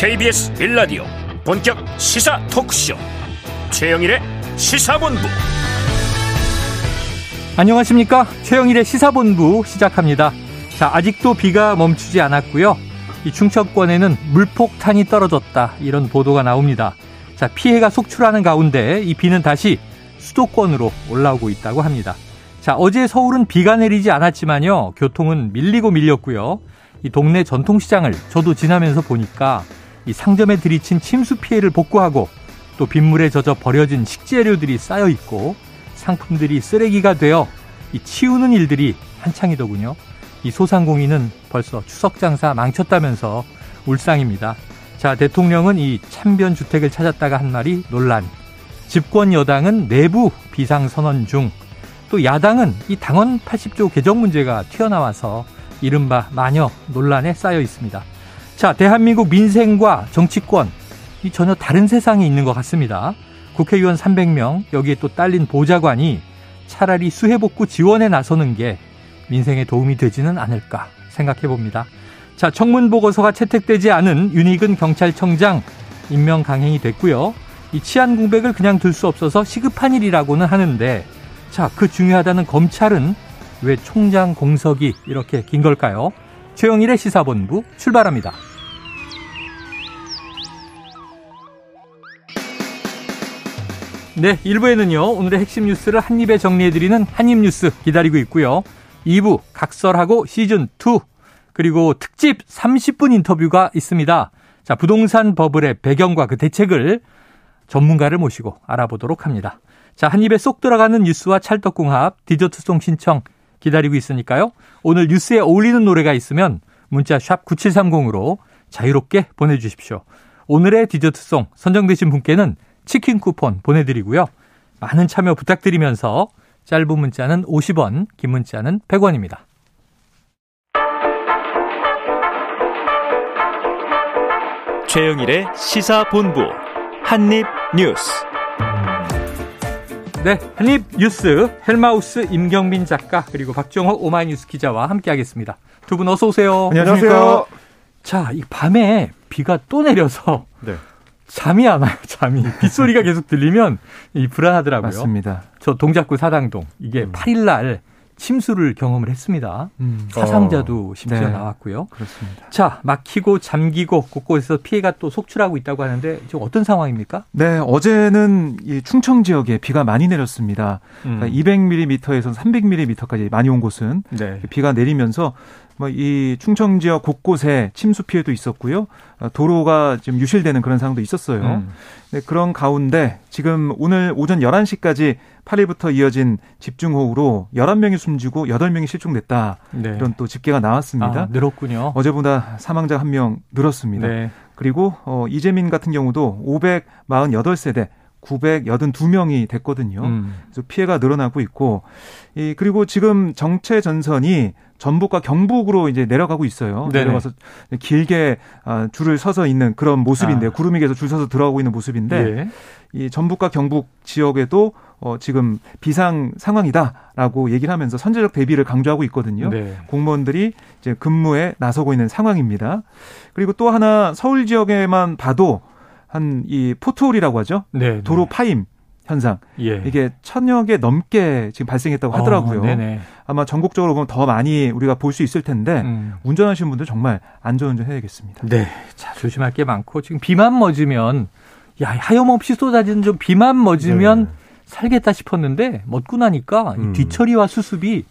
KBS 1라디오 본격 시사 토크쇼 최영일의 시사본부. 안녕하십니까, 최영일의 시사본부 시작합니다. 자, 아직도 비가 멈추지 않았고요. 이 충청권에는 물폭탄이 떨어졌다, 이런 보도가 나옵니다. 자, 피해가 속출하는 가운데 이 비는 다시 수도권으로 올라오고 있다고 합니다. 자, 어제 서울은 비가 내리지 않았지만요, 교통은 밀리고 밀렸고요. 이 동네 전통시장을 저도 지나면서 보니까 이 상점에 들이친 침수 피해를 복구하고 또 빗물에 젖어 버려진 식재료들이 쌓여 있고 상품들이 쓰레기가 되어 이 치우는 일들이 한창이더군요. 이 소상공인은 벌써 추석 장사 망쳤다면서 울상입니다. 자, 대통령은 이 참변 주택을 찾았다가 한 말이 논란. 집권 여당은 내부 비상선언 중. 또 야당은 이 당헌 80조 개정 문제가 튀어나와서 이른바 마녀 논란에 쌓여 있습니다. 자, 대한민국 민생과 정치권, 이 전혀 다른 세상이 있는 것 같습니다. 국회의원 300명, 여기에 또 딸린 보좌관이 차라리 수해복구 지원에 나서는 게 민생에 도움이 되지는 않을까 생각해 봅니다. 자, 청문보고서가 채택되지 않은 윤희근 경찰청장 임명 강행이 됐고요. 이 치안 공백을 그냥 둘 수 없어서 시급한 일이라고는 하는데, 자, 그 중요하다는 검찰은 왜 총장 공석이 이렇게 긴 걸까요? 최영일의 시사본부 출발합니다. 네, 1부에는요, 오늘의 핵심 뉴스를 한입에 정리해드리는 한입뉴스 기다리고 있고요. 2부 각설하고 시즌2, 그리고 특집 30분 인터뷰가 있습니다. 자, 부동산 버블의 배경과 그 대책을 전문가를 모시고 알아보도록 합니다. 자, 한입에 쏙 들어가는 뉴스와 찰떡궁합, 디저트송 신청 기다리고 있으니까요. 오늘 뉴스에 어울리는 노래가 있으면 문자 샵 9730으로 자유롭게 보내주십시오. 오늘의 디저트송 선정되신 분께는 치킨 쿠폰 보내드리고요. 많은 참여 부탁드리면서 짧은 문자는 50원, 긴 문자는 100원입니다. 최영일의 시사본부 한입뉴스. 네, 한입뉴스 헬마우스 임경민 작가, 그리고 박종호 오마이뉴스 기자와 함께하겠습니다. 두 분 어서 오세요. 안녕하세요. 자, 이 밤에 비가 또 내려서 네. 잠이 안 와요. 잠이. 빗소리가 계속 들리면 이 불안하더라고요. 맞습니다. 저 동작구 사당동, 이게 8일 날 침수를 경험을 했습니다. 사상자도 심지어 네. 나왔고요. 그렇습니다. 자, 막히고 잠기고 곳곳에서 피해가 또 속출하고 있다고 하는데 지금 어떤 상황입니까? 네, 어제는 이 충청 지역에 비가 많이 내렸습니다. 그러니까 200mm에서 300mm까지 많이 온 곳은 네. 비가 내리면서 이 충청 지역 곳곳에 침수 피해도 있었고요. 도로가 지금 유실되는 그런 상황도 있었어요. 네, 그런 가운데 지금 오늘 오전 11시까지 8일부터 이어진 집중호우로 11명이 숨지고 8명이 실종됐다. 네. 이런 또 집계가 나왔습니다. 아, 늘었군요. 어제보다 사망자 1명 늘었습니다. 네. 그리고 이재민 같은 경우도 548세대 982명이 됐거든요. 그래서 피해가 늘어나고 있고, 그리고 지금 정체 전선이 전북과 경북으로 이제 내려가고 있어요. 네네. 내려가서 길게 줄을 서서 있는 그런 모습인데, 아. 구름이 계속 줄 서서 들어가고 있는 모습인데, 네. 이 전북과 경북 지역에도 지금 비상 상황이다라고 얘기를 하면서 선제적 대비를 강조하고 있거든요. 네. 공무원들이 이제 근무에 나서고 있는 상황입니다. 그리고 또 하나, 서울 지역에만 봐도 한 이 포트홀이라고 하죠. 네네. 도로 파임 현상. 예. 이게 1000여 개 넘게 지금 발생했다고 하더라고요. 아마 전국적으로 보면 더 많이 우리가 볼 수 있을 텐데 운전하시는 분들 정말 안전운전 해야겠습니다. 네, 자, 조심할 게 많고, 지금 비만 멎으면, 야, 하염없이 쏟아지는 좀 비만 멎으면 네. 살겠다 싶었는데 멎고 나니까 이 뒤처리와 수습이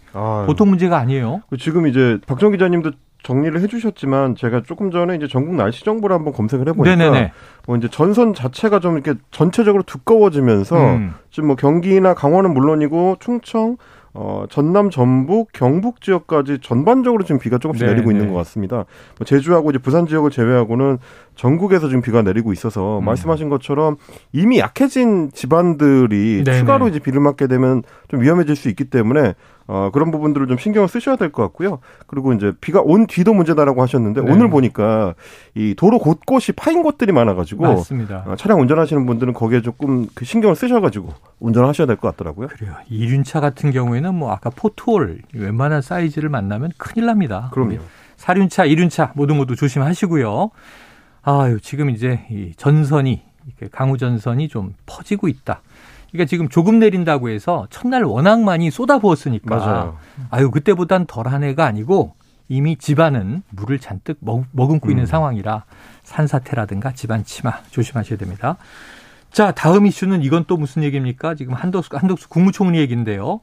보통 문제가 아니에요. 지금 이제 박정 기자님도 정리를 해주셨지만, 제가 조금 전에 이제 전국 날씨 정보를 한번 검색을 해보니까, 네네네. 뭐 이제 전선 자체가 좀 이렇게 전체적으로 두꺼워지면서 지금 뭐 경기나 강원은 물론이고 충청, 전남, 전북, 경북 지역까지 전반적으로 지금 비가 조금씩 네네. 내리고 있는 것 같습니다. 뭐 제주하고 이제 부산 지역을 제외하고는 전국에서 지금 비가 내리고 있어서 말씀하신 것처럼 이미 약해진 집안들이 네네. 추가로 이제 비를 맞게 되면 좀 위험해질 수 있기 때문에. 그런 부분들을 좀 신경을 쓰셔야 될 것 같고요. 그리고 이제 비가 온 뒤도 문제다라고 하셨는데 네. 오늘 보니까 이 도로 곳곳이 파인 곳들이 많아가지고 맞습니다. 차량 운전하시는 분들은 거기에 조금 그 신경을 쓰셔가지고 운전하셔야 될 것 같더라고요. 그래요. 이륜차 같은 경우에는 뭐 아까 포트홀 웬만한 사이즈를 만나면 큰일 납니다. 그럼요. 4륜차, 2륜차 모두 조심하시고요. 아유, 지금 이제 이 전선이, 강우 전선이 좀 퍼지고 있다. 그러니까 지금 조금 내린다고 해서 첫날 워낙 많이 쏟아부었으니까. 맞아요. 아유, 그때보단 덜한 해가 아니고 이미 집안은 물을 잔뜩 머금고 있는 상황이라 산사태라든가 집안 침하 조심하셔야 됩니다. 자, 다음 이슈는 이건 또 무슨 얘기입니까? 지금 한덕수 국무총리 얘기인데요.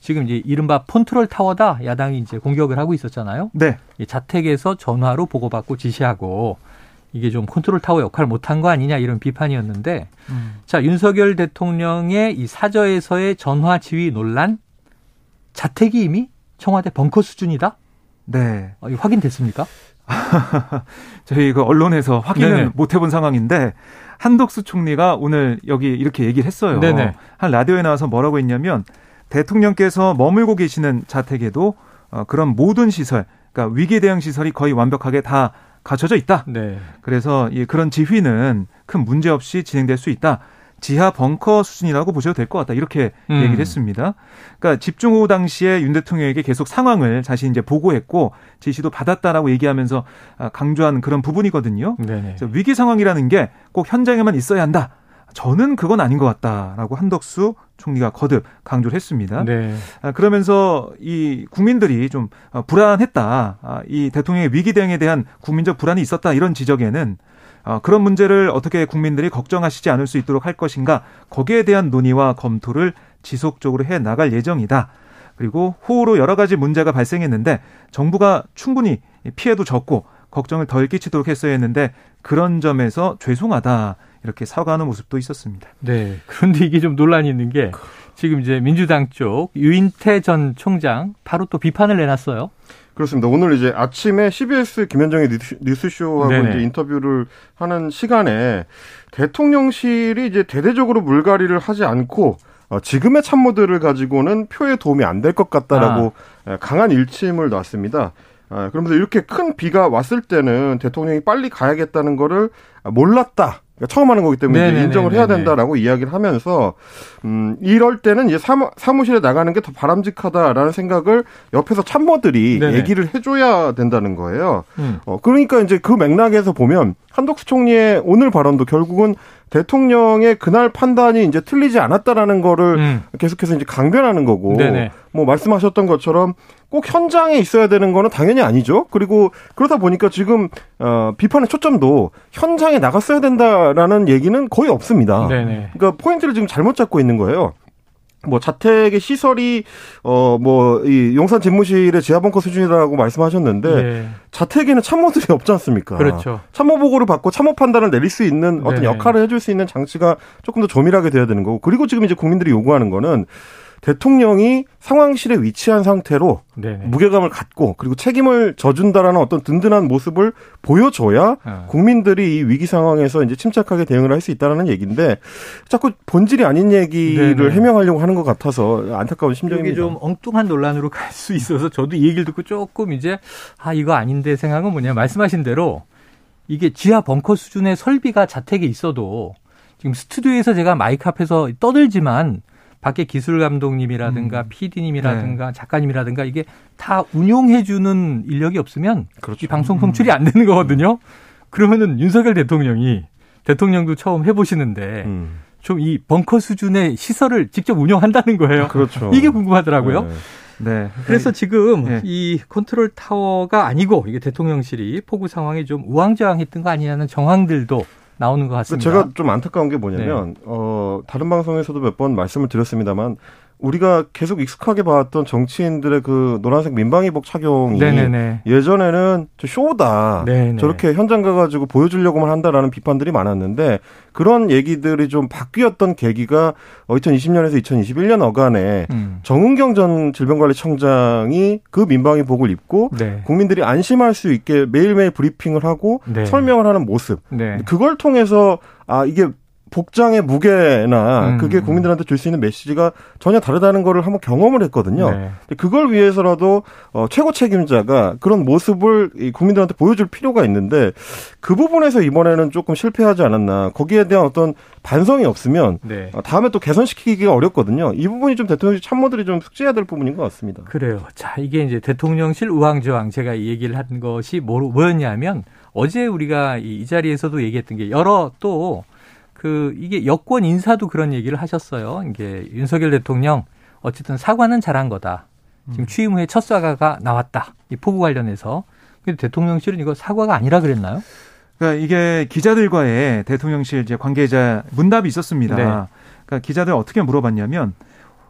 지금 이제 이른바 폰트롤 타워다 야당이 이제 공격을 하고 있었잖아요. 네. 자택에서 전화로 보고받고 지시하고 이게 좀 컨트롤 타워 역할을 못한 거 아니냐 이런 비판이었는데 자, 윤석열 대통령의 이 사저에서의 전화 지휘 논란, 자택이 이미 청와대 벙커 수준이다. 네. 이거 확인됐습니까? 저희 그 언론에서 확인은 못 해본 상황인데 한덕수 총리가 오늘 여기 이렇게 얘기를 했어요. 네네. 한 라디오에 나와서 뭐라고 했냐면 대통령께서 머물고 계시는 자택에도 그런 모든 시설, 그러니까 위기 대응 시설이 거의 완벽하게 다 갖춰져 있다. 네. 그래서 그런 지휘는 큰 문제 없이 진행될 수 있다. 지하 벙커 수준이라고 보셔도 될 것 같다. 이렇게 얘기를 했습니다. 그러니까 집중호우 당시에 윤 대통령에게 계속 상황을 자신이 이제 보고했고 지시도 받았다라고 얘기하면서 강조한 그런 부분이거든요. 그래서 위기 상황이라는 게 꼭 현장에만 있어야 한다. 저는 그건 아닌 것 같다라고 한덕수 총리가 거듭 강조를 했습니다. 네. 그러면서 이 국민들이 좀 불안했다. 이 대통령의 위기 대응에 대한 국민적 불안이 있었다. 이런 지적에는 그런 문제를 어떻게 국민들이 걱정하시지 않을 수 있도록 할 것인가. 거기에 대한 논의와 검토를 지속적으로 해나갈 예정이다. 그리고 호우로 여러 가지 문제가 발생했는데 정부가 충분히 피해도 적고 걱정을 덜 끼치도록 했어야 했는데 그런 점에서 죄송하다. 이렇게 사과하는 모습도 있었습니다. 네. 그런데 이게 좀 논란이 있는 게 지금 이제 민주당 쪽 유인태 전 총장 바로 또 비판을 내놨어요. 그렇습니다. 오늘 이제 아침에 CBS 김현정의 뉴스쇼하고 이제 인터뷰를 하는 시간에 대통령실이 이제 대대적으로 물갈이를 하지 않고 지금의 참모들을 가지고는 표에 도움이 안 될 것 같다라고 강한 일침을 놨습니다. 그러면서 이렇게 큰 비가 왔을 때는 대통령이 빨리 가야겠다는 거를 몰랐다. 그러니까 처음 하는 거기 때문에 이제 인정을 해야 된다라고 이야기를 하면서 이럴 때는 이제 사무실에 나가는 게 더 바람직하다라는 생각을 옆에서 참모들이 얘기를 해줘야 된다는 거예요. 그러니까 이제 그 맥락에서 보면 한덕수 총리의 오늘 발언도 결국은 대통령의 그날 판단이 이제 틀리지 않았다라는 거를 계속해서 이제 강변하는 거고, 뭐 말씀하셨던 것처럼 꼭 현장에 있어야 되는 거는 당연히 아니죠. 그리고 그러다 보니까 지금 비판의 초점도 현장에 나갔어야 된다라는 얘기는 거의 없습니다. 네네. 그러니까 포인트를 지금 잘못 잡고 있는 거예요. 뭐 자택의 시설이 이 용산 집무실의 지하 벙커 수준이라고 말씀하셨는데 자택에는 참모들이 없지 않습니까? 그렇죠. 참모 보고를 받고 참모 판단을 내릴 수 있는 어떤 역할을 해줄 수 있는 장치가 조금 더 조밀하게 돼야 되는 거고, 그리고 지금 이제 국민들이 요구하는 거는 대통령이 상황실에 위치한 상태로 무게감을 갖고 그리고 책임을 져준다라는 어떤 든든한 모습을 보여줘야 국민들이 이 위기 상황에서 이제 침착하게 대응을 할 수 있다는 얘기인데 자꾸 본질이 아닌 얘기를 해명하려고 하는 것 같아서 안타까운 심정입니다. 이게 좀 엉뚱한 논란으로 갈 수 있어서 저도 이 얘기를 듣고 조금 이제 이거 아닌데 생각은 뭐냐, 말씀하신 대로 이게 지하 벙커 수준의 설비가 자택에 있어도 지금 스튜디오에서 제가 마이크 앞에서 떠들지만 밖에 기술 감독님이라든가 PD님이라든가 작가님이라든가 이게 다 운용해주는 인력이 없으면 이 방송 송출이 안 되는 거거든요. 그러면은 윤석열 대통령도 처음 해보시는데 좀 이 벙커 수준의 시설을 직접 운영한다는 거예요. 그렇죠. 이게 궁금하더라고요. 네. 그래서 지금 이 컨트롤 타워가 아니고 이게 대통령실이 폭우 상황에 좀 우왕좌왕했던 거 아니냐는 정황들도 나오는 것 같습니다. 제가 좀 안타까운 게 뭐냐면 다른 방송에서도 몇 번 말씀을 드렸습니다만 우리가 계속 익숙하게 봐왔던 정치인들의 그 노란색 민방위복 착용이 예전에는 쇼다. 저렇게 현장 가가지고 보여주려고만 한다라는 비판들이 많았는데 그런 얘기들이 좀 바뀌었던 계기가 2020년에서 2021년 어간에 정은경 전 질병관리청장이 그 민방위복을 입고 국민들이 안심할 수 있게 매일매일 브리핑을 하고 설명을 하는 모습. 그걸 통해서 이게 복장의 무게나 그게 국민들한테 줄 수 있는 메시지가 전혀 다르다는 거를 한번 경험을 했거든요. 그걸 위해서라도 최고 책임자가 그런 모습을 국민들한테 보여줄 필요가 있는데 그 부분에서 이번에는 조금 실패하지 않았나. 거기에 대한 어떤 반성이 없으면 다음에 또 개선시키기가 어렵거든요. 이 부분이 좀 대통령실 참모들이 좀 숙제해야 될 부분인 것 같습니다. 그래요. 자, 이게 이제 대통령실 우왕좌왕 제가 얘기를 한 것이 뭐였냐면 어제 우리가 이 자리에서도 얘기했던 게 여러 또 그 이게 여권 인사도 그런 얘기를 하셨어요. 이게 윤석열 대통령 어쨌든 사과는 잘한 거다. 지금 취임 후에 첫 사과가 나왔다. 이 포부 관련해서. 근데 대통령실은 이거 사과가 아니라 그랬나요? 그러니까 이게 기자들과의 대통령실 이제 관계자 문답이 있었습니다. 네. 그러니까 기자들 어떻게 물어봤냐면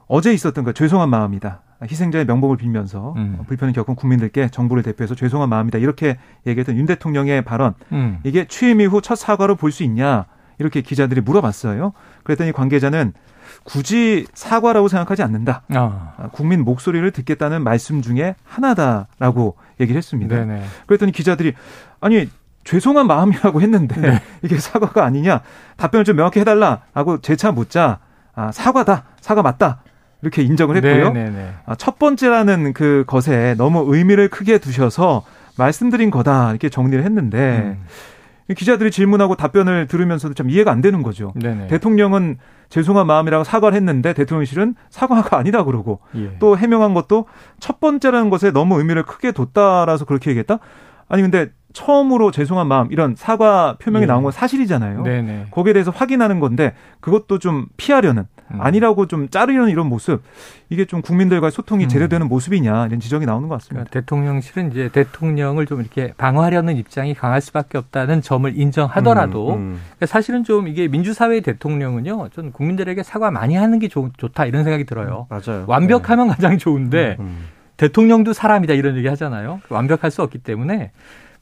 어제 있었던 거 죄송한 마음이다. 희생자의 명복을 빌면서 불편을 겪은 국민들께 정부를 대표해서 죄송한 마음이다. 이렇게 얘기했던 윤 대통령의 발언. 이게 취임 이후 첫 사과로 볼 수 있냐. 이렇게 기자들이 물어봤어요. 그랬더니 관계자는 굳이 사과라고 생각하지 않는다. 국민 목소리를 듣겠다는 말씀 중에 하나다라고 얘기를 했습니다. 네네. 그랬더니 기자들이 아니 죄송한 마음이라고 했는데 네. 이게 사과가 아니냐. 답변을 좀 명확히 해달라라고 재차 묻자 사과다. 사과 맞다. 이렇게 인정을 했고요. 네네네. 첫 번째라는 그 것에 너무 의미를 크게 두셔서 말씀드린 거다. 이렇게 정리를 했는데 기자들이 질문하고 답변을 들으면서도 참 이해가 안 되는 거죠. 네네. 대통령은 죄송한 마음이라고 사과를 했는데 대통령실은 사과가 아니다 그러고 예. 또 해명한 것도 첫 번째라는 것에 너무 의미를 크게 뒀다라서 그렇게 얘기했다? 아니 근데 처음으로 죄송한 마음 이런 사과 표명이 예. 나온 건 사실이잖아요. 네네. 거기에 대해서 확인하는 건데 그것도 좀 피하려는 아니라고 좀 자르려는 이런 모습 이게 좀 국민들과의 소통이 제대로 되는 모습이냐 이런 지적이 나오는 것 같습니다. 그러니까 대통령실은 이제 대통령을 좀 이렇게 방어하려는 입장이 강할 수밖에 없다는 점을 인정하더라도 그러니까 사실은 좀 이게 민주사회의 대통령은요, 전 국민들에게 사과 많이 하는 게 좋다 이런 생각이 들어요. 맞아요. 완벽하면 네. 가장 좋은데 대통령도 사람이다 이런 얘기 하잖아요. 완벽할 수 없기 때문에.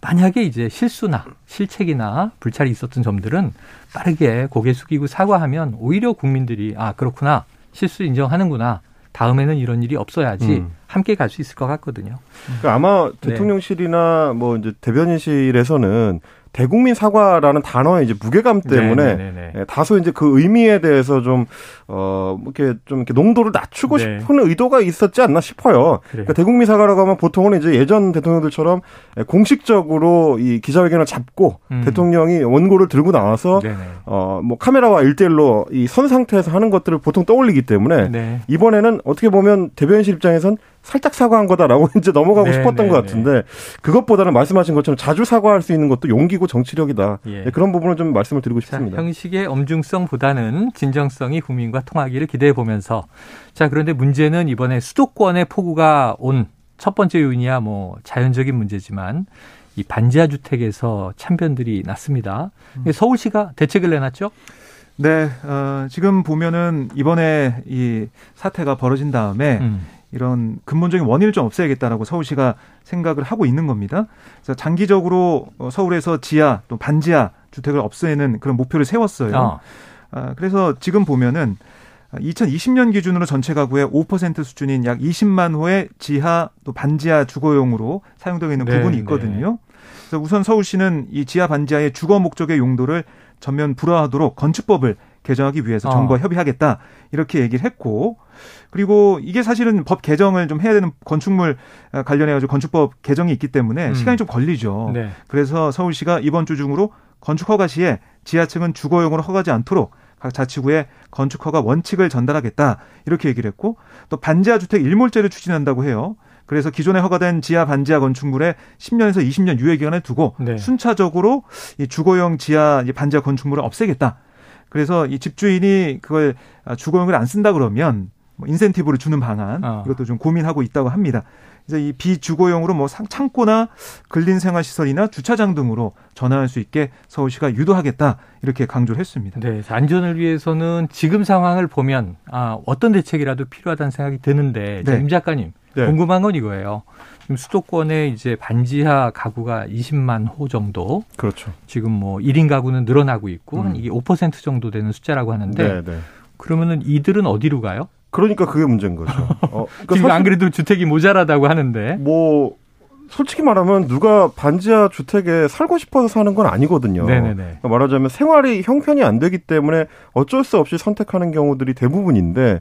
만약에 이제 실수나 실책이나 불찰이 있었던 점들은 빠르게 고개 숙이고 사과하면 오히려 국민들이 아 그렇구나 실수 인정하는구나 다음에는 이런 일이 없어야지 함께 갈 수 있을 것 같거든요. 그러니까 아마 대통령실이나 네. 뭐 이제 대변인실에서는 대국민 사과라는 단어의 이제 무게감 때문에 네네네네. 다소 이제 그 의미에 대해서 좀 이렇게 농도를 낮추고 네. 싶은 의도가 있었지 않나 싶어요. 그러니까 대국민 사과라고 하면 보통은 이제 예전 대통령들처럼 공식적으로 이 기자회견을 잡고 대통령이 원고를 들고 나와서 뭐 카메라와 1:1로 이 선 상태에서 하는 것들을 보통 떠올리기 때문에 네. 이번에는 어떻게 보면 대변인실 입장에선 살짝 사과한 거다라고 이제 넘어가고 싶었던 것 같은데 그것보다는 말씀하신 것처럼 자주 사과할 수 있는 것도 용기고 정치력이다. 예. 그런 부분을 좀 말씀을 드리고 싶습니다. 자, 형식의 엄중성보다는 진정성이 국민과 통하기를 기대해 보면서 자 그런데 문제는 이번에 수도권의 폭우가 온 첫 번째 요인이야 뭐 자연적인 문제지만 이 반지하 주택에서 참변들이 났습니다. 서울시가 대책을 내놨죠? 네, 지금 보면은 이번에 이 사태가 벌어진 다음에. 이런 근본적인 원인을 좀 없애야겠다라고 서울시가 생각을 하고 있는 겁니다. 그래서 장기적으로 서울에서 지하 또 반지하 주택을 없애는 그런 목표를 세웠어요. 그래서 지금 보면은 2020년 기준으로 전체 가구의 5% 수준인 약 20만 호의 지하 또 반지하 주거용으로 사용되고 있는 부분이 있거든요. 그래서 우선 서울시는 이 지하 반지하의 주거 목적의 용도를 전면 불허하도록 건축법을 개정하기 위해서 정부와 협의하겠다 이렇게 얘기를 했고 그리고 이게 사실은 법 개정을 좀 해야 되는 건축물 관련해가지고 건축법 개정이 있기 때문에 시간이 좀 걸리죠. 네. 그래서 서울시가 이번 주 중으로 건축 허가 시에 지하층은 주거용으로 허가하지 않도록 각 자치구에 건축 허가 원칙을 전달하겠다 이렇게 얘기를 했고 또 반지하 주택 일몰제를 추진한다고 해요. 그래서 기존에 허가된 지하 반지하 건축물에 10년에서 20년 유예 기간을 두고 순차적으로 이 주거용 지하 반지하 건축물을 없애겠다. 그래서 이 집주인이 그걸 주거용을 안 쓴다 그러면 뭐 인센티브를 주는 방안 이것도 좀 고민하고 있다고 합니다. 이제 이 비주거용으로 뭐 창고나 근린생활시설이나 주차장 등으로 전환할 수 있게 서울시가 유도하겠다 이렇게 강조를 했습니다. 네, 안전을 위해서는 지금 상황을 보면 어떤 대책이라도 필요하다는 생각이 드는데 임 작가님 궁금한 건 이거예요. 지금 수도권에 이제 반지하 가구가 20만 호 정도. 그렇죠. 지금 뭐 1인 가구는 늘어나고 있고 이게 5% 정도 되는 숫자라고 하는데 그러면은 이들은 어디로 가요? 그러니까 그게 문제인 거죠. 그러니까 지금 안 그래도 주택이 모자라다고 하는데 뭐 솔직히 말하면 누가 반지하 주택에 살고 싶어서 사는 건 아니거든요. 그러니까 말하자면 생활이 형편이 안 되기 때문에 어쩔 수 없이 선택하는 경우들이 대부분인데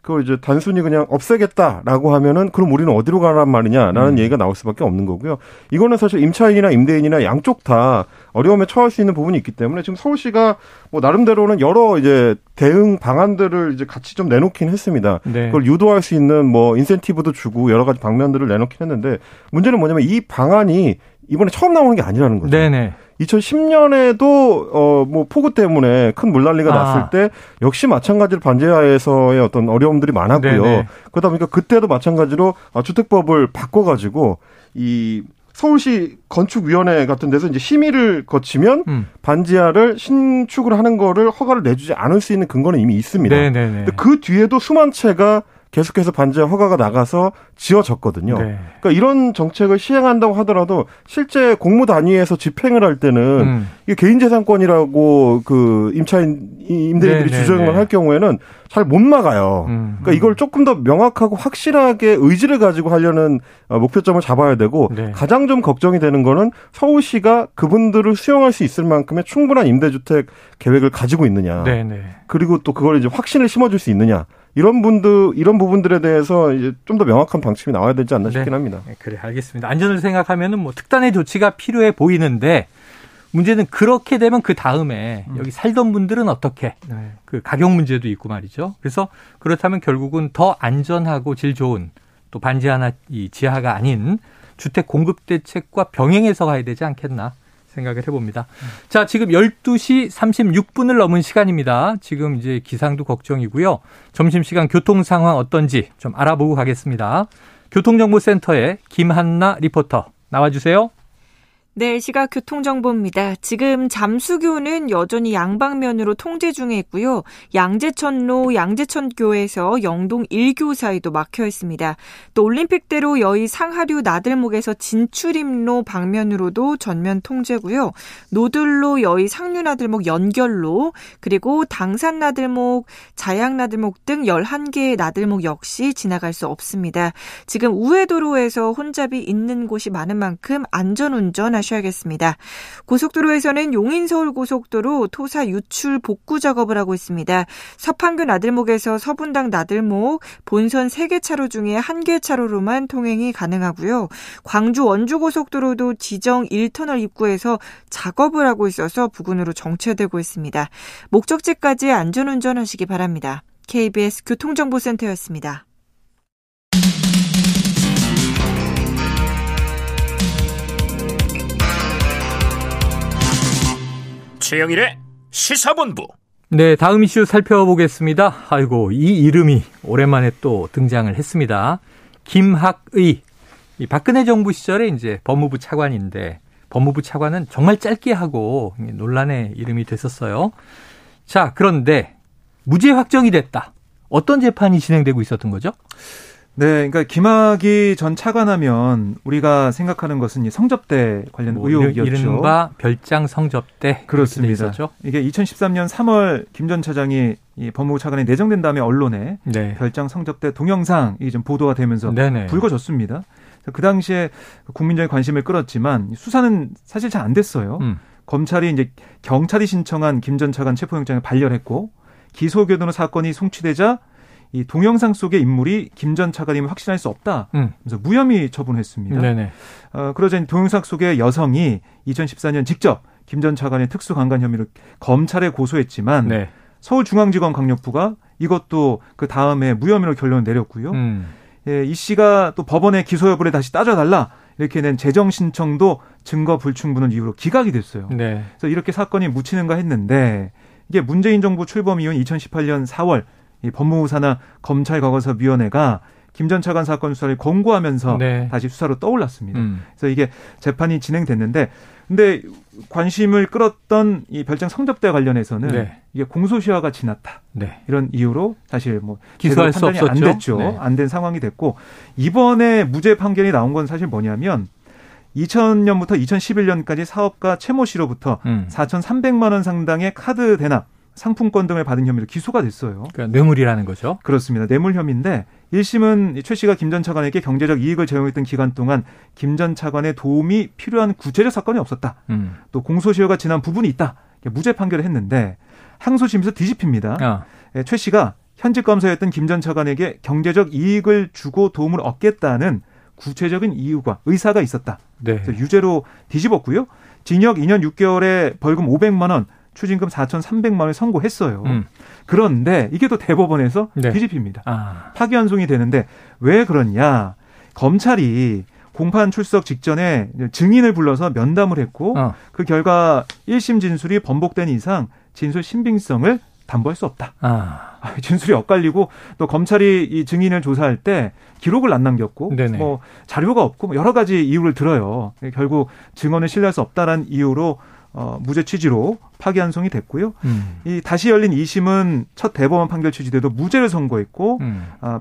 그걸 이제 단순히 그냥 없애겠다라고 하면은 그럼 우리는 어디로 가란 말이냐라는 얘기가 나올 수밖에 없는 거고요. 이거는 사실 임차인이나 임대인이나 양쪽 다 어려움에 처할 수 있는 부분이 있기 때문에 지금 서울시가 뭐 나름대로는 여러 이제 대응 방안들을 이제 같이 좀 내놓긴 했습니다. 네. 그걸 유도할 수 있는 뭐 인센티브도 주고 여러 가지 방면들을 내놓긴 했는데 문제는 뭐냐면 이 방안이 이번에 처음 나오는 게 아니라는 거죠. 네네. 2010년에도 뭐 폭우 때문에 큰 물난리가 났을 때 역시 마찬가지로 반지하에서의 어떤 어려움들이 많았고요. 네네. 그러다 보니까 그때도 마찬가지로 주택법을 바꿔가지고 이 서울시 건축위원회 같은 데서 이제 심의를 거치면 반지하를 신축을 하는 거를 허가를 내주지 않을 수 있는 근거는 이미 있습니다. 네네네. 근데 그 뒤에도 수만 채가 계속해서 반지하 허가가 나가서 지어졌거든요. 네. 그러니까 이런 정책을 시행한다고 하더라도 실제 공무 단위에서 집행을 할 때는 이게 개인재산권이라고 그 임대인들이 네, 주장을 할 경우에는 잘 못 막아요. 그러니까 이걸 조금 더 명확하고 확실하게 의지를 가지고 하려는 목표점을 잡아야 되고 네. 가장 좀 걱정이 되는 거는 서울시가 그분들을 수용할 수 있을 만큼의 충분한 임대주택 계획을 가지고 있느냐. 네, 네. 그리고 또 그걸 이제 확신을 심어줄 수 있느냐. 이런 부분들에 대해서 이제 좀 더 명확한 방침이 나와야 되지 않나 싶긴 합니다. 네, 그래, 알겠습니다. 안전을 생각하면은 뭐 특단의 조치가 필요해 보이는데 문제는 그렇게 되면 그 다음에 여기 살던 분들은 어떻게 그 가격 문제도 있고 말이죠. 그래서 그렇다면 결국은 더 안전하고 질 좋은 또 반지하나 이 지하가 아닌 주택 공급 대책과 병행해서 가야 되지 않겠나 생각을 해봅니다. 자, 지금 12시 36분을 넘은 시간입니다. 지금 이제 기상도 걱정이고요. 점심시간 교통 상황 어떤지 좀 알아보고 가겠습니다. 교통정보센터에 김한나 리포터 나와주세요. 네, 시각 교통정보입니다. 지금 잠수교는 여전히 양방면으로 통제 중에 있고요. 양재천로 양재천교에서 영동 1교 사이도 막혀 있습니다. 또 올림픽대로 여의 상하류 나들목에서 진출입로 방면으로도 전면 통제고요. 노들로 여의 상류나들목 연결로 그리고 당산나들목, 자양나들목 등 11개의 나들목 역시 지나갈 수 없습니다. 지금 우회도로에서 혼잡이 있는 곳이 많은 만큼 안전운전 하셔야겠습니다. 고속도로에서는 용인서울고속도로 토사 유출 복구 작업을 하고 있습니다. 서판교 나들목에서 서분당 나들목 본선 3개 차로 중에 1개 차로로만 통행이 가능하고요. 광주 원주고속도로도 지정 1터널 입구에서 작업을 하고 있어서 부근으로 정체되고 있습니다. 목적지까지 안전운전 하시기 바랍니다. KBS 교통정보센터였습니다. 최영일의 시사본부. 네, 다음 이슈 살펴보겠습니다. 아이고, 이 이름이 오랜만에 또 등장을 했습니다. 김학의. 이 박근혜 정부 시절에 이제 법무부 차관인데 법무부 차관은 정말 짧게 하고 논란의 이름이 됐었어요. 자, 그런데 무죄 확정이 됐다. 어떤 재판이 진행되고 있었던 거죠? 네, 그러니까 김학의 전 차관하면 우리가 생각하는 것은 이 성접대 관련 뭐 의혹이었죠. 이른바 별장 성접대. 그렇습니다. 이게 2013년 3월 김 전 차장이 이 법무부 차관이 내정된 다음에 언론에 네. 별장 성접대 동영상이 좀 보도가 되면서 네네. 불거졌습니다. 그 당시에 국민적인 관심을 끌었지만 수사는 사실 잘 안 됐어요. 검찰이 이제 경찰이 신청한 김 전 차관 체포영장을 발열했고 기소교도로 사건이 송치되자 이 동영상 속의 인물이 김 전 차관임을 확신할 수 없다. 그래서 무혐의 처분했습니다. 네네. 그러자 동영상 속의 여성이 2014년 직접 김 전 차관의 특수강간 혐의로 검찰에 고소했지만 네. 서울중앙지검강력부가 이것도 그 다음에 무혐의로 결론을 내렸고요. 예, 이 씨가 또 법원의 기소 여부를 다시 따져달라 이렇게 낸 재정신청도 증거 불충분한 이유로 기각이 됐어요. 네. 그래서 이렇게 사건이 묻히는가 했는데 이게 문재인 정부 출범 이후 2018년 4월 이 법무부 산하 검찰과거사위원회가 김 전 차관 사건 수사를 권고하면서 네. 다시 수사로 떠올랐습니다. 그래서 이게 재판이 진행됐는데, 근데 관심을 끌었던 이 별장 성접대 관련해서는 네. 이게 공소시효가 지났다. 네. 이런 이유로 사실 뭐 기소할 수 없었죠. 안 됐죠. 네. 안 된 상황이 됐고 이번에 무죄 판결이 나온 건 사실 뭐냐면 2000년부터 2011년까지 사업가 최모 씨로부터 4,300만 원 상당의 카드 대납. 상품권 등을 받은 혐의로 기소가 됐어요. 그러니까 뇌물이라는 거죠. 그렇습니다. 뇌물 혐의인데 1심은 최 씨가 김 전 차관에게 경제적 이익을 제공했던 기간 동안 김 전 차관의 도움이 필요한 구체적 사건이 없었다. 또 공소시효가 지난 부분이 있다. 무죄 판결을 했는데 항소심에서 뒤집힙니다. 최 씨가 현직 검사였던 김 전 차관에게 경제적 이익을 주고 도움을 얻겠다는 구체적인 이유와 의사가 있었다. 네. 그래서 유죄로 뒤집었고요. 징역 2년 6개월에 벌금 500만 원. 추징금 4,300만 원을 선고했어요. 그런데 이게 또 대법원에서 뒤집힙니다. 파기환송이 되는데 왜 그러냐. 검찰이 공판 출석 직전에 증인을 불러서 면담을 했고 그 결과 1심 진술이 번복된 이상 진술 신빙성을 담보할 수 없다. 진술이 엇갈리고 또 검찰이 이 증인을 조사할 때 기록을 안 남겼고 뭐 자료가 없고 여러 가지 이유를 들어요. 결국 증언을 신뢰할 수 없다라는 이유로 무죄 취지로 파기환송이 됐고요. 이 다시 열린 2심은 첫 대법원 판결 취지대로 무죄를 선고했고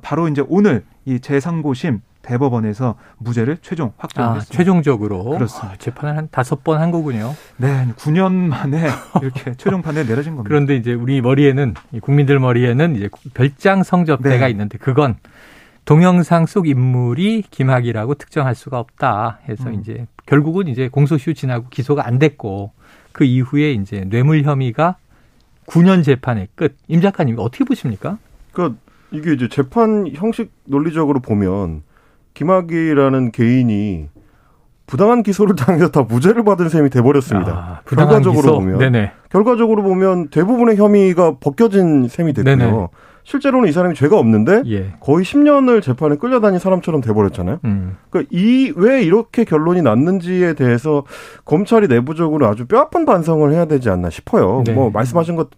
바로 이제 오늘 이 제3고심 대법원에서 무죄를 최종 확정했습니다. 최종적으로 그렇습니다. 재판을 한 5번 한 거군요. 네, 9년 만에 이렇게 최종판에 내려진 겁니다. 그런데 이제 우리 머리에는 국민들 머리에는 이제 별장 성접대가 있는데 그건 동영상 속 인물이 김학의라고 특정할 수가 없다 해서 이제 결국은 이제 공소시효 지나고 기소가 안 됐고 그 이후에 이제 뇌물 혐의가 9년 재판의 끝. 임 작가님 어떻게 보십니까? 그러니까 이게 이제 재판 형식 논리적으로 보면. 김학의라는 개인이 부당한 기소를 당해서 다 무죄를 받은 셈이 돼버렸습니다. 결과적으로 기소. 보면 네네. 결과적으로 보면 대부분의 혐의가 벗겨진 셈이 됐고요. 네네. 실제로는 이 사람이 죄가 없는데 예. 거의 10년을 재판에 끌려다닌 사람처럼 돼버렸잖아요. 그러니까 이 왜 이렇게 결론이 났는지에 대해서 검찰이 내부적으로 아주 뼈아픈 반성을 해야 되지 않나 싶어요. 네. 뭐 말씀하신 것.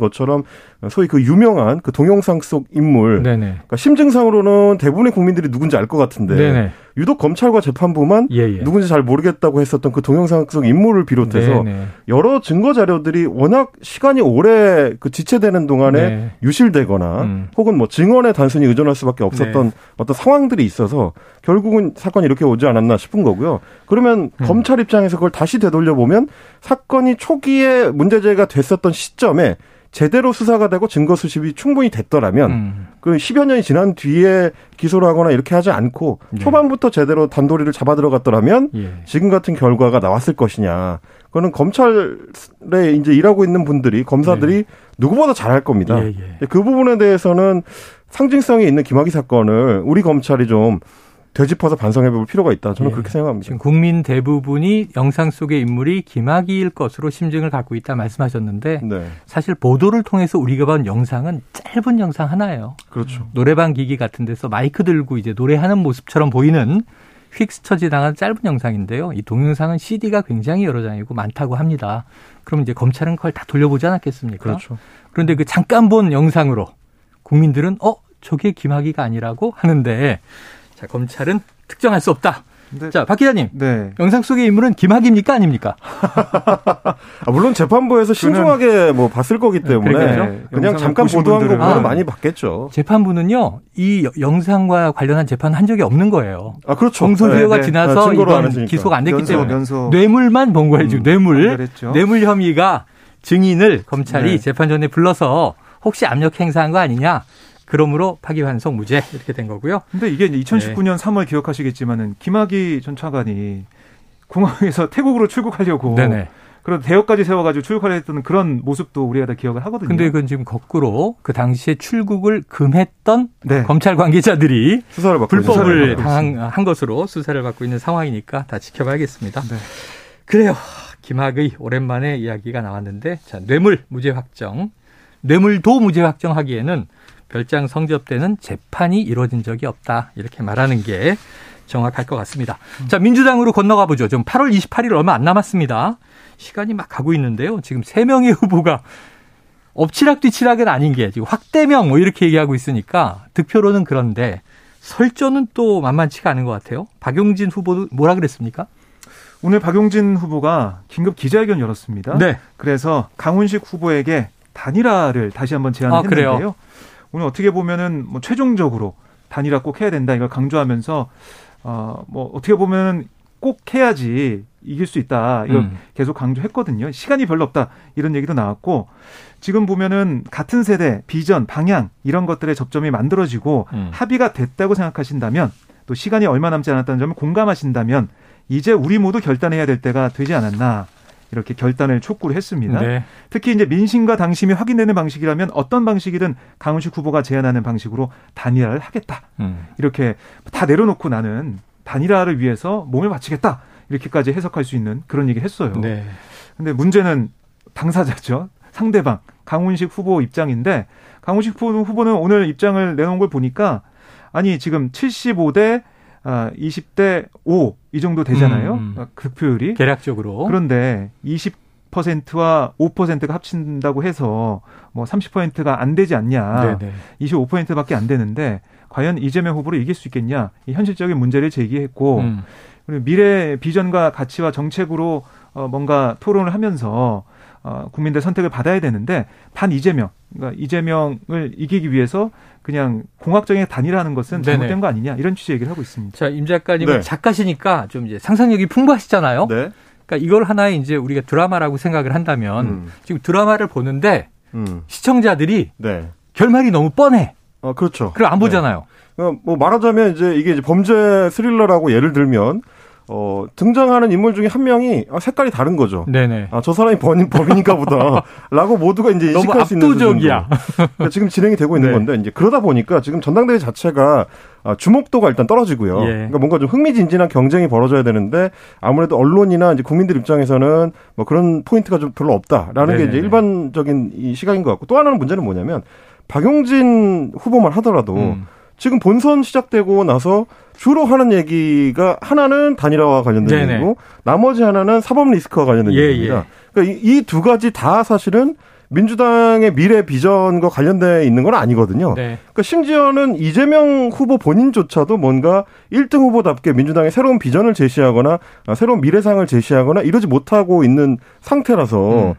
것처럼 소위 그 유명한 그 동영상 속 인물 그러니까 심증상으로는 대부분의 국민들이 누군지 알 것 같은데 네네. 유독 검찰과 재판부만 예예. 누군지 잘 모르겠다고 했었던 그 동영상 속 인물을 비롯해서 네네. 여러 증거 자료들이 워낙 시간이 오래 그 지체되는 동안에 네. 유실되거나 혹은 뭐 증언에 단순히 의존할 수밖에 없었던 네. 어떤 상황들이 있어서 결국은 사건이 이렇게 오지 않았나 싶은 거고요. 그러면 검찰 입장에서 그걸 다시 되돌려보면 사건이 초기에 문제제기가 됐었던 시점에 제대로 수사가 되고 증거 수집이 충분히 됐더라면 그 10여 년이 지난 뒤에 기소를 하거나 이렇게 하지 않고 초반부터 제대로 단도리를 잡아 들어갔더라면 예. 지금 같은 결과가 나왔을 것이냐. 그거는 검찰에 이제 일하고 있는 분들이 검사들이 네. 누구보다 잘할 겁니다. 예, 예. 그 부분에 대해서는 상징성이 있는 김학의 사건을 우리 검찰이 좀 되짚어서 반성해볼 필요가 있다. 저는 예. 그렇게 생각합니다. 지금 국민 대부분이 영상 속의 인물이 김학의일 것으로 심증을 갖고 있다 말씀하셨는데 네. 사실 보도를 통해서 우리가 본 영상은 짧은 영상 하나예요. 그렇죠. 노래방 기기 같은 데서 마이크 들고 이제 노래하는 모습처럼 보이는 휙스쳐지 당한 짧은 영상인데요. 이 동영상은 CD가 굉장히 여러 장이고 많다고 합니다. 그럼 이제 검찰은 그걸 다 돌려보지 않았겠습니까? 그렇죠. 그런데 그 잠깐 본 영상으로 국민들은 저게 김학의가 아니라고 하는데 자, 검찰은 특정할 수 없다. 네. 자, 박 기자님. 네. 영상 속의 인물은 김학의입니까? 아닙니까? 물론 재판부에서 신중하게 뭐 봤을 거기 때문에. 네, 그냥 잠깐 보도한 것보다 많이 봤겠죠. 재판부는요, 이 영상과 관련한 재판 한 적이 없는 거예요. 아, 그렇죠. 공소시효가 네, 네. 지나서 이건 기소가 안 됐기 때문에. 뇌물만 본 거예요, 지금. 뇌물. 판결했죠. 뇌물 혐의가 증인을 검찰이 네. 재판 전에 불러서 혹시 압력 행사한 거 아니냐. 그러므로 파기환송 무죄 이렇게 된 거고요. 근데 이게 이제 2019년 네. 3월 기억하시겠지만은 김학의 전 차관이 공항에서 태국으로 출국하려고 네네. 그런 대역까지 세워가지고 출국하려 했던 그런 모습도 우리가 다 기억을 하거든요. 근데 그건 지금 거꾸로 그 당시에 출국을 금했던 네. 검찰 관계자들이 수사를 받고 불법을 당한 것으로 수사를 받고 있는 상황이니까 다 지켜봐야겠습니다. 네. 그래요. 김학의 오랜만에 이야기가 나왔는데 자, 뇌물 무죄 확정. 뇌물도 무죄 확정하기에는 별장 성접대는 재판이 이루어진 적이 없다. 이렇게 말하는 게 정확할 것 같습니다. 자, 민주당으로 건너가 보죠. 지금 8월 28일 얼마 안 남았습니다. 시간이 막 가고 있는데요. 지금 3명의 후보가 엎치락뒤치락은 아닌 게 지금 확대명 뭐 이렇게 얘기하고 있으니까 득표로는 그런데 설전은 또 만만치가 않은 것 같아요. 박용진 후보도 뭐라 그랬습니까? 오늘 박용진 후보가 긴급 기자회견 열었습니다. 네. 그래서 강훈식 후보에게 단일화를 다시 한번 제안했는데요. 그래요? 오늘 어떻게 보면은 뭐 최종적으로 단일화 꼭 해야 된다 이걸 강조하면서 뭐 어떻게 보면은 꼭 해야지 이길 수 있다 이걸 계속 강조했거든요. 시간이 별로 없다 이런 얘기도 나왔고 지금 보면은 같은 세대 비전 방향 이런 것들의 접점이 만들어지고 합의가 됐다고 생각하신다면 또 시간이 얼마 남지 않았다는 점을 공감하신다면 이제 우리 모두 결단해야 될 때가 되지 않았나. 이렇게 결단을 촉구를 했습니다. 네. 특히 이제 민심과 당심이 확인되는 방식이라면 어떤 방식이든 강훈식 후보가 제안하는 방식으로 단일화를 하겠다. 이렇게 다 내려놓고 나는 단일화를 위해서 몸을 바치겠다. 이렇게까지 해석할 수 있는 그런 얘기를 했어요. 네. 근데 문제는 당사자죠. 상대방 강훈식 후보 입장인데 강훈식 후보는 오늘 입장을 내놓은 걸 보니까 아니 지금 75대 20대 5 이 정도 되잖아요. 득표율이. 대략적으로. 그런데 20%와 5%가 합친다고 해서 뭐 30%가 안 되지 않냐. 네네. 25%밖에 안 되는데 과연 이재명 후보를 이길 수 있겠냐. 이 현실적인 문제를 제기했고 그리고 미래 비전과 가치와 정책으로 뭔가 토론을 하면서 국민들 선택을 받아야 되는데 반 이재명, 그러니까 이재명을 이기기 위해서 그냥 공학적인 단일화하는 것은 잘못된 네네. 거 아니냐 이런 취지 얘기를 하고 있습니다. 자, 임 작가님은 네. 작가시니까 좀 이제 상상력이 풍부하시잖아요. 네. 그러니까 이걸 하나의 이제 우리가 드라마라고 생각을 한다면 지금 드라마를 보는데 시청자들이 네. 결말이 너무 뻔해. 그렇죠. 그럼 안 보잖아요. 네. 뭐 말하자면 이제 이게 이제 범죄 스릴러라고 예를 들면. 등장하는 인물 중에 한 명이 색깔이 다른 거죠. 네네. 저 사람이 범인인가 보다라고 모두가 이제 인식할 수 있는 수준으로. 너무 압도적이야. 지금 진행이 되고 있는 네. 건데 이제 그러다 보니까 지금 전당대회 자체가 주목도가 일단 떨어지고요. 예. 그러니까 뭔가 좀 흥미진진한 경쟁이 벌어져야 되는데 아무래도 언론이나 이제 국민들 입장에서는 뭐 그런 포인트가 좀 별로 없다라는 네네. 게 이제 일반적인 이 시각인 것 같고 또 하나는 문제는 뭐냐면 박용진 후보만 하더라도 지금 본선 시작되고 나서 주로 하는 얘기가 하나는 단일화와 관련된 네네. 얘기고 나머지 하나는 사법 리스크와 관련된 예, 얘기입니다. 예. 그러니까 이 두 가지 다 사실은 민주당의 미래 비전과 관련돼 있는 건 아니거든요. 네. 그러니까 심지어는 이재명 후보 본인조차도 뭔가 1등 후보답게 민주당의 새로운 비전을 제시하거나 새로운 미래상을 제시하거나 이러지 못하고 있는 상태라서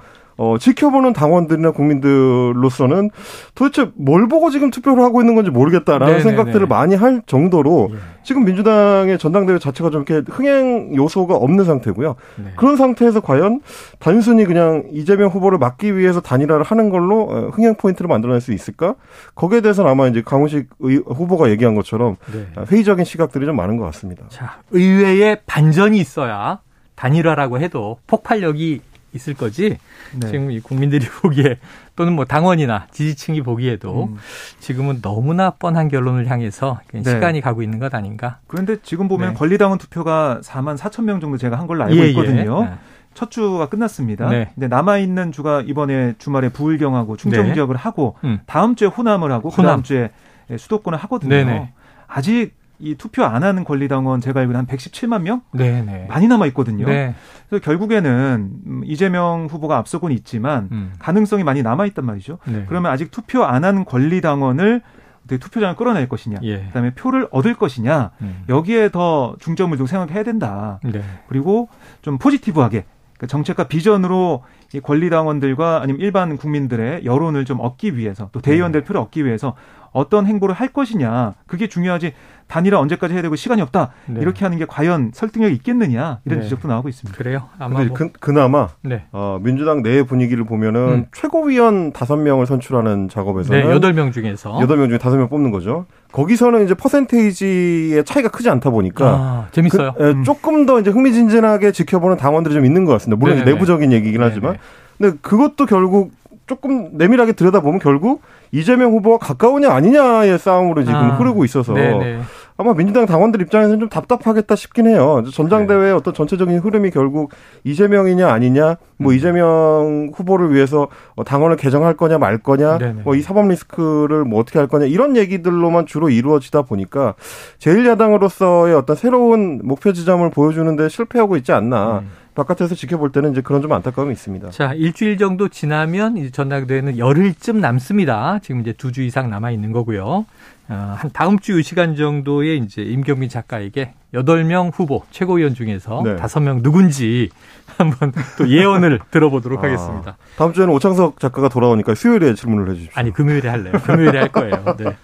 지켜보는 당원들이나 국민들로서는 도대체 뭘 보고 지금 투표를 하고 있는 건지 모르겠다라는 네네네. 생각들을 많이 할 정도로 예. 지금 민주당의 전당대회 자체가 좀 이렇게 흥행 요소가 없는 상태고요. 네. 그런 상태에서 과연 단순히 그냥 이재명 후보를 막기 위해서 단일화를 하는 걸로 흥행 포인트를 만들어낼 수 있을까? 거기에 대해서는 아마 이제 강훈식 후보가 얘기한 것처럼 네. 회의적인 시각들이 좀 많은 것 같습니다. 자, 의외의 반전이 있어야 단일화라고 해도 폭발력이 있을 거지. 네. 지금 이 국민들이 보기에 또는 뭐 당원이나 지지층이 보기에도 지금은 너무나 뻔한 결론을 향해서 네. 시간이 가고 있는 것 아닌가. 그런데 지금 보면 네. 권리당원 투표가 4만 4천 명 정도 제가 한 걸로 알고 있거든요. 예. 첫 주가 끝났습니다. 네. 근데 남아있는 주가 이번에 주말에 부울경하고 충청 네. 지역을 하고 다음 주에 호남을 하고 그다음 주에 수도권을 하거든요. 네네. 아직 이 투표 안 하는 권리당원 제가 알기로 한 117만 명? 네네. 많이 남아있거든요. 네. 그래서 결국에는 이재명 후보가 앞서고는 있지만 가능성이 많이 남아있단 말이죠. 네. 그러면 아직 투표 안 하는 권리당원을 어떻게 투표장을 끌어낼 것이냐. 예. 그다음에 표를 얻을 것이냐. 여기에 더 중점을 좀 생각해야 된다. 네. 그리고 좀 포지티브하게. 정책과 비전으로 이 권리당원들과 아니면 일반 국민들의 여론을 좀 얻기 위해서 또 대의원 대표를 얻기 위해서 어떤 행보를 할 것이냐 그게 중요하지 단일화 언제까지 해야 되고 시간이 없다 네. 이렇게 하는 게 과연 설득력이 있겠느냐 이런 네. 지적도 나오고 있습니다. 그래요? 아마 뭐. 그나마 네. 민주당 내 분위기를 보면은 최고위원 5명을 선출하는 작업에서는 네, 8명 중에서 8명 중에 5명 뽑는 거죠. 거기서는 이제 퍼센테이지의 차이가 크지 않다 보니까 재밌어요. 조금 더 이제 흥미진진하게 지켜보는 당원들이 좀 있는 것 같습니다. 물론 네네네. 내부적인 얘기긴 하지만 근데 그것도 결국 조금 내밀하게 들여다보면 결국 이재명 후보와 가까우냐 아니냐의 싸움으로 지금 흐르고 있어서 네네. 아마 민주당 당원들 입장에서는 좀 답답하겠다 싶긴 해요. 전당대회의 어떤 전체적인 흐름이 결국 이재명이냐 아니냐, 뭐 이재명 후보를 위해서 당원을 개정할 거냐 말 거냐, 뭐 이 사법 리스크를 뭐 어떻게 할 거냐 이런 얘기들로만 주로 이루어지다 보니까 제1야당으로서의 어떤 새로운 목표 지점을 보여주는데 실패하고 있지 않나. 바깥에서 지켜볼 때는 이제 그런 좀 안타까움이 있습니다. 자, 일주일 정도 지나면 이제 전당대회는 열흘쯤 남습니다. 지금 이제 2주 이상 남아 있는 거고요. 한 다음 주 이 시간 정도에 이제 임경민 작가에게 8명 후보 최고위원 중에서 네. 5명 누군지 한번 또 예언을 들어보도록 하겠습니다. 다음 주에는 오창석 작가가 돌아오니까 수요일에 질문을 해 주십시오. 아니, 금요일에 할래요. 금요일에 할 거예요. 네.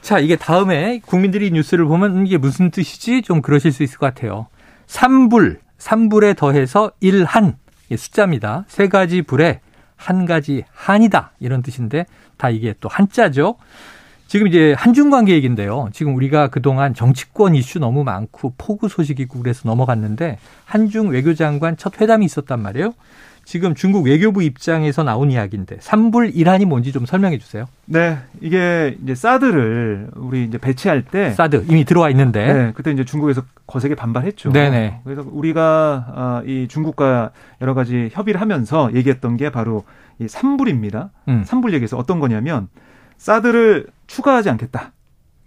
자, 이게 다음에 국민들이 뉴스를 보면 이게 무슨 뜻이지 좀 그러실 수 있을 것 같아요. 3불에 더해서 1한 숫자입니다. 세 가지 불에 한 가지 한이다 이런 뜻인데 다 이게 또 한자죠. 지금 이제 한중관계 얘기인데요. 지금 우리가 그동안 정치권 이슈 너무 많고 폭우 소식이 있고 그래서 넘어갔는데 한중 외교장관 첫 회담이 있었단 말이에요. 지금 중국 외교부 입장에서 나온 이야기인데 3불 1한이 뭔지 좀 설명해 주세요. 네, 이게 이제 사드를 우리 이제 배치할 때 사드 이미 들어와 있는데 네, 그때 이제 중국에서 거세게 반발했죠. 네네. 그래서 우리가 이 중국과 여러 가지 협의를 하면서 얘기했던 게 바로 이 3불입니다. 3불 얘기해서 어떤 거냐면 사드를 추가하지 않겠다.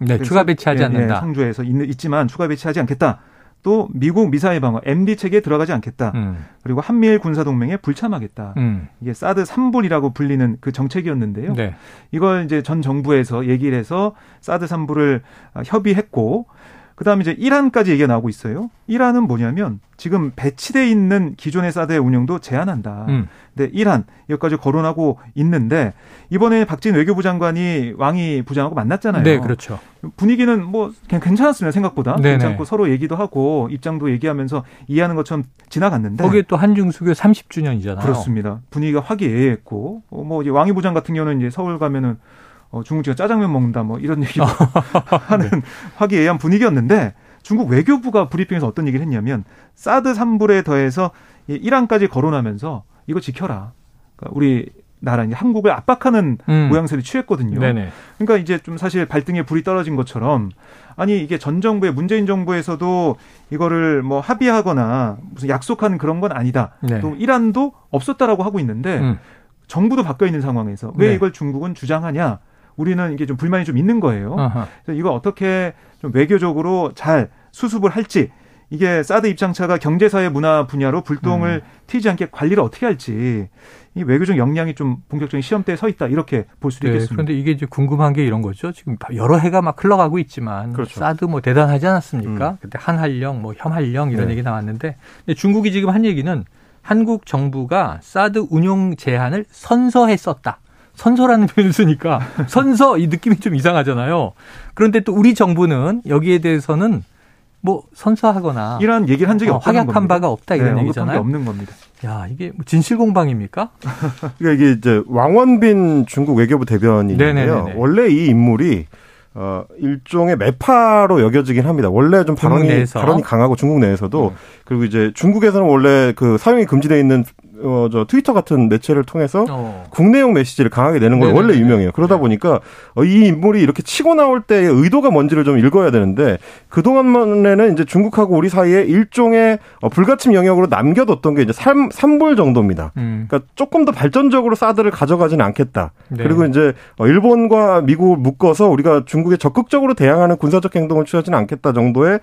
네, 추가 배치하지 않는다. 네, 상조에서 있지만 추가 배치하지 않겠다. 또 미국 미사일 방어 MD 체계에 들어가지 않겠다. 그리고 한미일 군사동맹에 불참하겠다. 이게 사드 3불이라고 불리는 그 정책이었는데요. 네. 이걸 이제 전 정부에서 얘기를 해서 사드 3불을 협의했고, 그다음에 이제 이란까지 얘기가 나오고 있어요. 이란은 뭐냐면 지금 배치돼 있는 기존의 사드의 운영도 제한한다. 근데 이란 여기까지 거론하고 있는데, 이번에 박진 외교부 장관이 왕이 부장하고 만났잖아요. 네, 그렇죠. 분위기는 뭐 그냥 괜찮았습니다. 생각보다. 네네. 괜찮고 서로 얘기도 하고 입장도 얘기하면서 이해하는 것처럼 지나갔는데, 거기에 또 한중 수교 30주년이잖아요. 그렇습니다. 분위기가 화기애애했고, 뭐 이제 왕이 부장 같은 경우는 이제 서울 가면은 중국집에 짜장면 먹는다, 뭐 이런 얘기도 하는 네. 화기애애한 분위기였는데, 중국 외교부가 브리핑에서 어떤 얘기를 했냐면, 사드 3불에 더해서 이란까지 거론하면서 이거 지켜라. 그러니까 우리 나라 한국을 압박하는 모양새를 취했거든요. 네네. 그러니까 이제 좀 사실 발등에 불이 떨어진 것처럼, 아니 이게 전 정부의 문재인 정부에서도 이거를 뭐 합의하거나 무슨 약속하는 그런 건 아니다. 네. 또 이란도 없었다라고 하고 있는데 정부도 바뀌어 있는 상황에서 왜 네. 이걸 중국은 주장하냐? 우리는 이게 좀 불만이 좀 있는 거예요. 그래서 이거 어떻게 좀 외교적으로 잘 수습을 할지, 이게 사드 입장차가 경제사회 문화 분야로 불똥을 튀지 않게 관리를 어떻게 할지, 이 외교적 역량이 좀 본격적인 시험대에 서 있다, 이렇게 볼 수도 있겠습니다. 네, 그런데 이게 이제 궁금한 게 이런 거죠. 지금 여러 해가 막 흘러가고 있지만 그렇죠. 사드 뭐 대단하지 않았습니까? 그때 한한령, 뭐 혐한령 이런 네. 얘기 나왔는데, 근데 중국이 지금 한 얘기는 한국 정부가 사드 운용 제한을 선서했었다. 선서라는 표현을 쓰니까 선서 이 느낌이 좀 이상하잖아요. 그런데 또 우리 정부는 여기에 대해서는 뭐 선서하거나 이런 얘기를 한 적이 없다는 겁니다. 확약한 바가 없다 이런 네, 얘기잖아요. 게 없는 겁니다. 야, 이게 진실공방입니까? 그러니까 이게 이제 왕원빈 중국 외교부 대변인인데요. 원래 이 인물이 일종의 매파로 여겨지긴 합니다. 원래 좀 발언이 강하고 중국 내에서도 그리고 이제 중국에서는 원래 그 사용이 금지되어 있는 트위터 같은 매체를 통해서 국내용 메시지를 강하게 내는 건 원래 유명해요. 그러다 보니까 이 인물이 이렇게 치고 나올 때의 의도가 뭔지를 좀 읽어야 되는데, 그동안에는 이제 중국하고 우리 사이에 일종의 불가침 영역으로 남겨뒀던 게 이제 3불 정도입니다. 그러니까 조금 더 발전적으로 사드를 가져가지는 않겠다. 네. 그리고 이제 일본과 미국을 묶어서 우리가 중국에 적극적으로 대항하는 군사적 행동을 취하지는 않겠다 정도의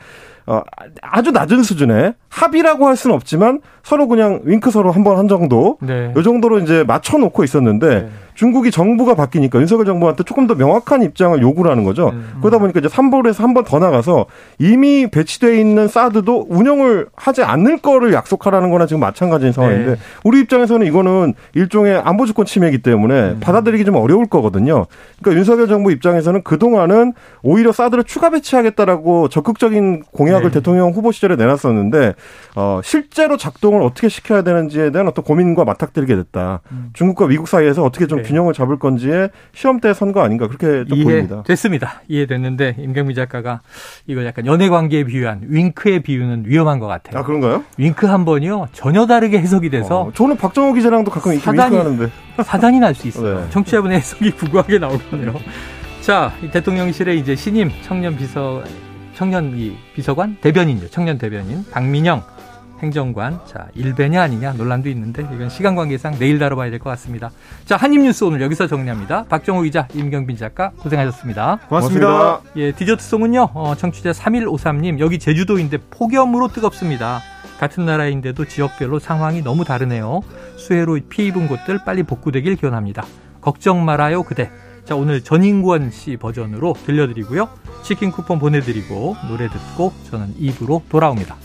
아주 낮은 수준의 합의라고 할 수는 없지만 서로 그냥 윙크 서로 한 번 정도 네. 이 정도로 이제 맞춰놓고 있었는데 네. 중국이 정부가 바뀌니까 윤석열 정부한테 조금 더 명확한 입장을 요구를 하는 거죠. 그러다 보니까 이제 3불에서 한 번 더 나가서 이미 배치돼 있는 사드도 운영을 하지 않을 거를 약속하라는 거나 지금 마찬가지인 상황인데 네. 우리 입장에서는 이거는 일종의 안보주권 침해이기 때문에 받아들이기 좀 어려울 거거든요. 그러니까 윤석열 정부 입장에서는 그동안은 오히려 사드를 추가 배치하겠다라고 적극적인 공약을 네. 대통령 후보 시절에 내놨었는데 실제로 작동을 어떻게 시켜야 되는지에 대한 어떤 고민과 맞닥뜨리게 됐다. 중국과 미국 사이에서 어떻게 좀 네. 균형을 잡을 건지의 시험대 선거 아닌가, 그렇게 좀 보입니다. 됐습니다. 이해됐는데 임경미 작가가 이걸 약간 연애관계에 비유한 윙크에 비유는 위험한 것 같아요. 아, 그런가요? 윙크 한 번이요 전혀 다르게 해석이 돼서 저는 박정호 기자랑도 가끔 이렇게 윙크하는데 사단이 날 수 있어요. 네. 청취자분의 해석이 부구하게 나오거든요. 자, 대통령실에 이제 신임 청년 비서관 대변인이죠. 청년 대변인 박민영 행정관, 자, 일배냐 아니냐 논란도 있는데 이건 시간 관계상 내일 다뤄봐야 될 것 같습니다. 자, 한입뉴스 오늘 여기서 정리합니다. 박정호 기자, 임경빈 작가 고생하셨습니다. 고맙습니다. 예, 디저트송은요. 청취자 3153님, 여기 제주도인데 폭염으로 뜨겁습니다. 같은 나라인데도 지역별로 상황이 너무 다르네요. 수해로 피해 입은 곳들 빨리 복구되길 기원합니다. 걱정 말아요 그대. 자, 오늘 전인권 씨 버전으로 들려드리고요. 치킨 쿠폰 보내드리고 노래 듣고 저는 2부로 돌아옵니다.